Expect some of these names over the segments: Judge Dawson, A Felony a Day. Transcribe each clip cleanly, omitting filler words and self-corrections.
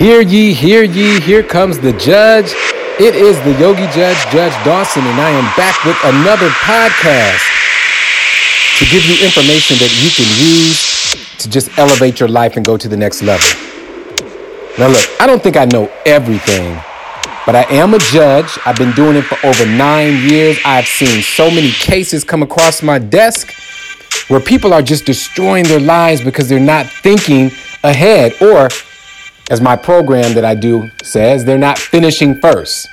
Hear ye, hear ye, here comes the judge. It is the Yogi Judge, Judge Dawson, and I am back with another podcast to give you information that you can use to just elevate your life and go to the next level. Now look, I don't think I know everything, but I am a judge. I've been doing it for over 9 years. I've seen so many cases come across my desk where people are just destroying their lives because they're not thinking ahead, or as my program that I do says, they're not finishing first,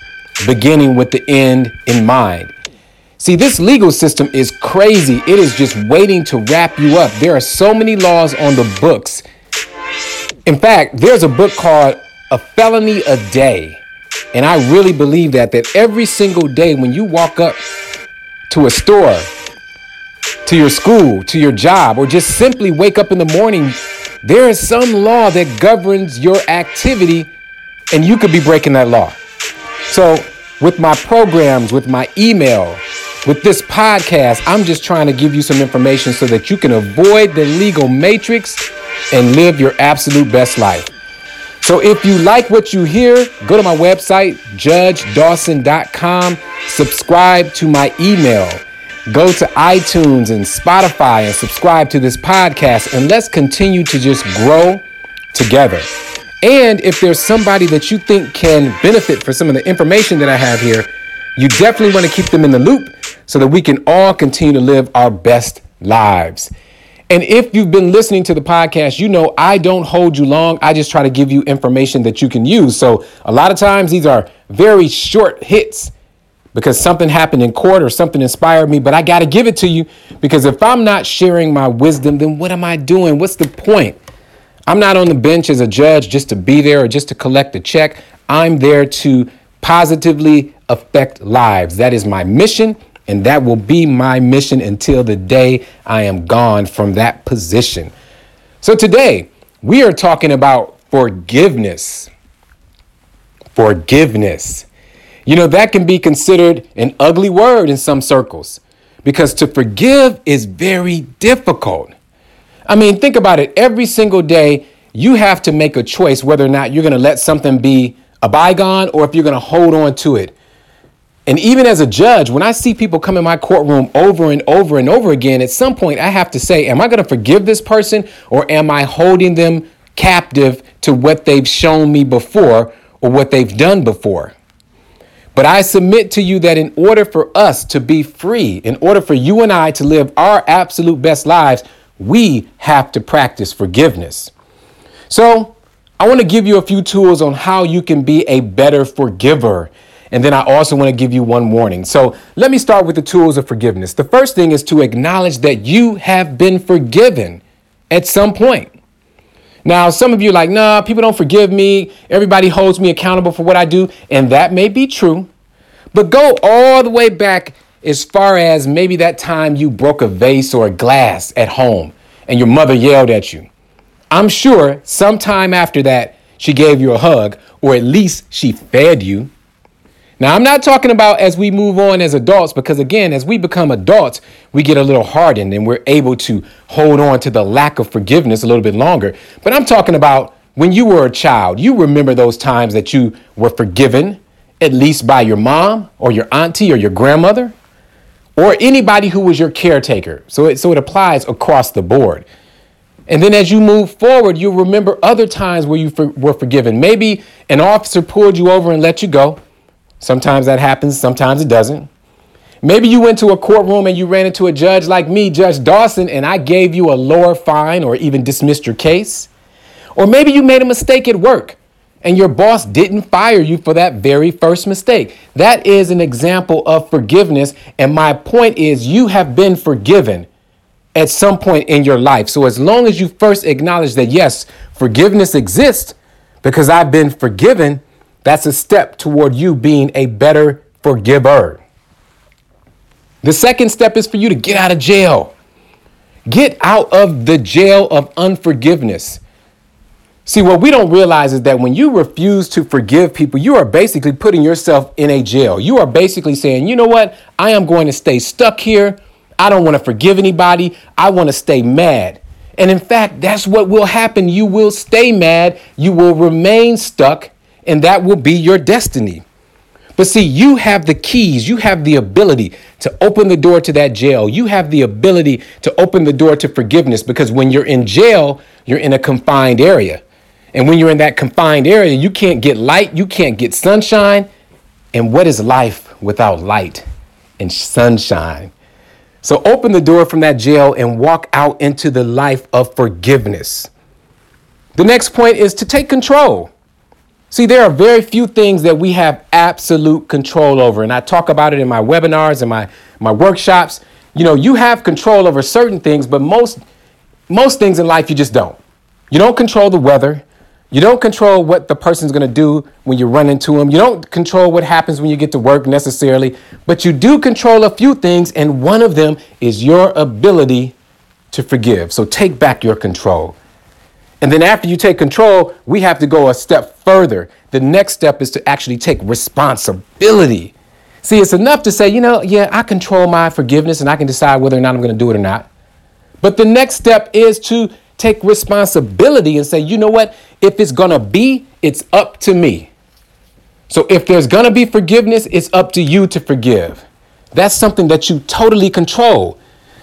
beginning with the end in mind. See, this legal system is crazy. It is just waiting to wrap you up. There are so many laws on the books. In fact, there's a book called A Felony a Day. And I really believe that every single day when you walk up to a store, to your school, to your job, or just simply wake up in the morning, there is some law that governs your activity, and you could be breaking that law. So with my programs, with my email, with this podcast, I'm just trying to give you some information so that you can avoid the legal matrix and live your absolute best life. So if you like what you hear, go to my website, judgedawson.com, subscribe to my email. Go to iTunes and Spotify and subscribe to this podcast, and let's continue to just grow together. And if there's somebody that you think can benefit from some of the information that I have here, you definitely want to keep them in the loop so that we can all continue to live our best lives. And if you've been listening to the podcast, you know I don't hold you long. I just try to give you information that you can use. So a lot of times these are very short hits, because something happened in court or something inspired me, but I got to give it to you, because if I'm not sharing my wisdom, then what am I doing? What's the point? I'm not on the bench as a judge just to be there or just to collect a check. I'm there to positively affect lives. That is my mission, and that will be my mission until the day I am gone from that position. So today we are talking about forgiveness. Forgiveness. You know, that can be considered an ugly word in some circles, because to forgive is very difficult. I mean, think about it. Every single day, you have to make a choice whether or not you're going to let something be a bygone or if you're going to hold on to it. And even as a judge, when I see people come in my courtroom over and over and over again, at some point I have to say, am I going to forgive this person, or am I holding them captive to what they've shown me before or what they've done before? But I submit to you that in order for us to be free, in order for you and I to live our absolute best lives, we have to practice forgiveness. So I want to give you a few tools on how you can be a better forgiver. And then I also want to give you one warning. So let me start with the tools of forgiveness. The first thing is to acknowledge that you have been forgiven at some point. Now, some of you are like, nah, people don't forgive me. Everybody holds me accountable for what I do. And that may be true. But go all the way back as far as maybe that time you broke a vase or a glass at home and your mother yelled at you. I'm sure sometime after that, she gave you a hug, or at least she fed you. Now, I'm not talking about as we move on as adults, because again, as we become adults, we get a little hardened and we're able to hold on to the lack of forgiveness a little bit longer. But I'm talking about when you were a child, you remember those times that you were forgiven, at least by your mom or your auntie or your grandmother or anybody who was your caretaker. So it applies across the board. And then as you move forward, you'll remember other times where you were forgiven. Maybe an officer pulled you over and let you go. Sometimes that happens. Sometimes it doesn't. Maybe you went to a courtroom and you ran into a judge like me, Judge Dawson, and I gave you a lower fine or even dismissed your case. Or maybe you made a mistake at work and your boss didn't fire you for that very first mistake. That is an example of forgiveness. And my point is, you have been forgiven at some point in your life. So as long as you first acknowledge that, yes, forgiveness exists because I've been forgiven, that's a step toward you being a better forgiver. The second step is for you to get out of jail. Get out of the jail of unforgiveness. See, what we don't realize is that when you refuse to forgive people, you are basically putting yourself in a jail. You are basically saying, you know what? I am going to stay stuck here. I don't want to forgive anybody. I want to stay mad. And in fact, that's what will happen. You will stay mad. You will remain stuck. And that will be your destiny. But see, you have the keys. You have the ability to open the door to that jail. You have the ability to open the door to forgiveness, because when you're in jail, you're in a confined area. And when you're in that confined area, you can't get light. You can't get sunshine. And what is life without light and sunshine? So open the door from that jail and walk out into the life of forgiveness. The next point is to take control. See, there are very few things that we have absolute control over. And I talk about it in my webinars and my workshops. You know, you have control over certain things, but most things in life you just don't. You don't control the weather. You don't control what the person's going to do when you run into them. You don't control what happens when you get to work necessarily, but you do control a few things. And one of them is your ability to forgive. So take back your control. And then after you take control, we have to go a step further. The next step is to actually take responsibility. See, it's enough to say, you know, yeah, I control my forgiveness and I can decide whether or not I'm going to do it or not. But the next step is to take responsibility and say, you know what? If it's going to be, it's up to me. So if there's going to be forgiveness, it's up to you to forgive. That's something that you totally control.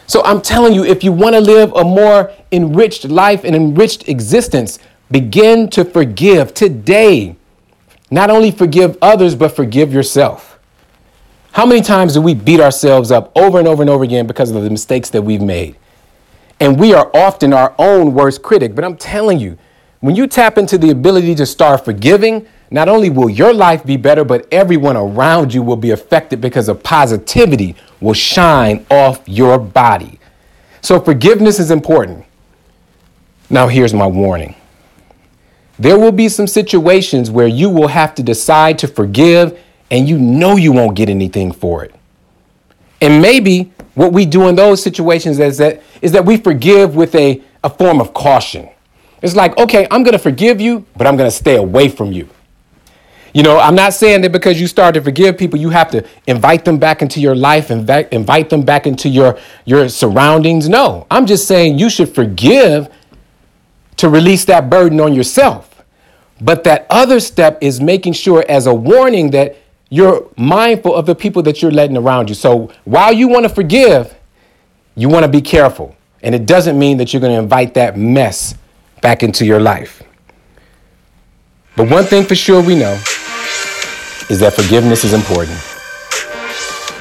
So I'm telling you, if you want to live a more enriched life and enriched existence, begin to forgive today. Not only forgive others, but forgive yourself. How many times do we beat ourselves up over and over and over again because of the mistakes that we've made? And we are often our own worst critic. But I'm telling you, when you tap into the ability to start forgiving, not only will your life be better, but everyone around you will be affected because of positivity will shine off your body. So forgiveness is important. Now, here's my warning. There will be some situations where you will have to decide to forgive and you know you won't get anything for it. And maybe what we do in those situations is that we forgive with a form of caution. It's like, okay, I'm going to forgive you, but I'm going to stay away from you. You know, I'm not saying that because you start to forgive people, you have to invite them back into your life and invite them back into your surroundings. No, I'm just saying you should forgive to release that burden on yourself. But that other step is making sure, as a warning, that you're mindful of the people that you're letting around you. So while you want to forgive, you want to be careful. And it doesn't mean that you're going to invite that mess back into your life. But one thing for sure we know is that forgiveness is important.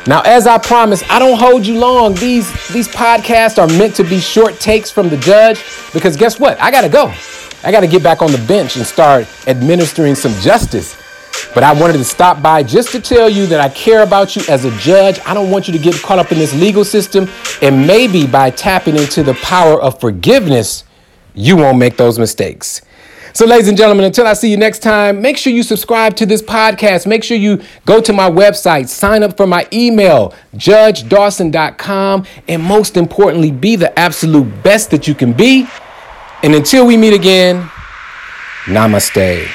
Now, as I promised, I don't hold you long. These podcasts are meant to be short takes from the judge, because guess what? I got to go. I got to get back on the bench and start administering some justice. But I wanted to stop by just to tell you that I care about you as a judge. I don't want you to get caught up in this legal system. And maybe by tapping into the power of forgiveness, you won't make those mistakes. So, ladies and gentlemen, until I see you next time, make sure you subscribe to this podcast. Make sure you go to my website, sign up for my email, judgedawson.com. And most importantly, be the absolute best that you can be. And until we meet again, namaste.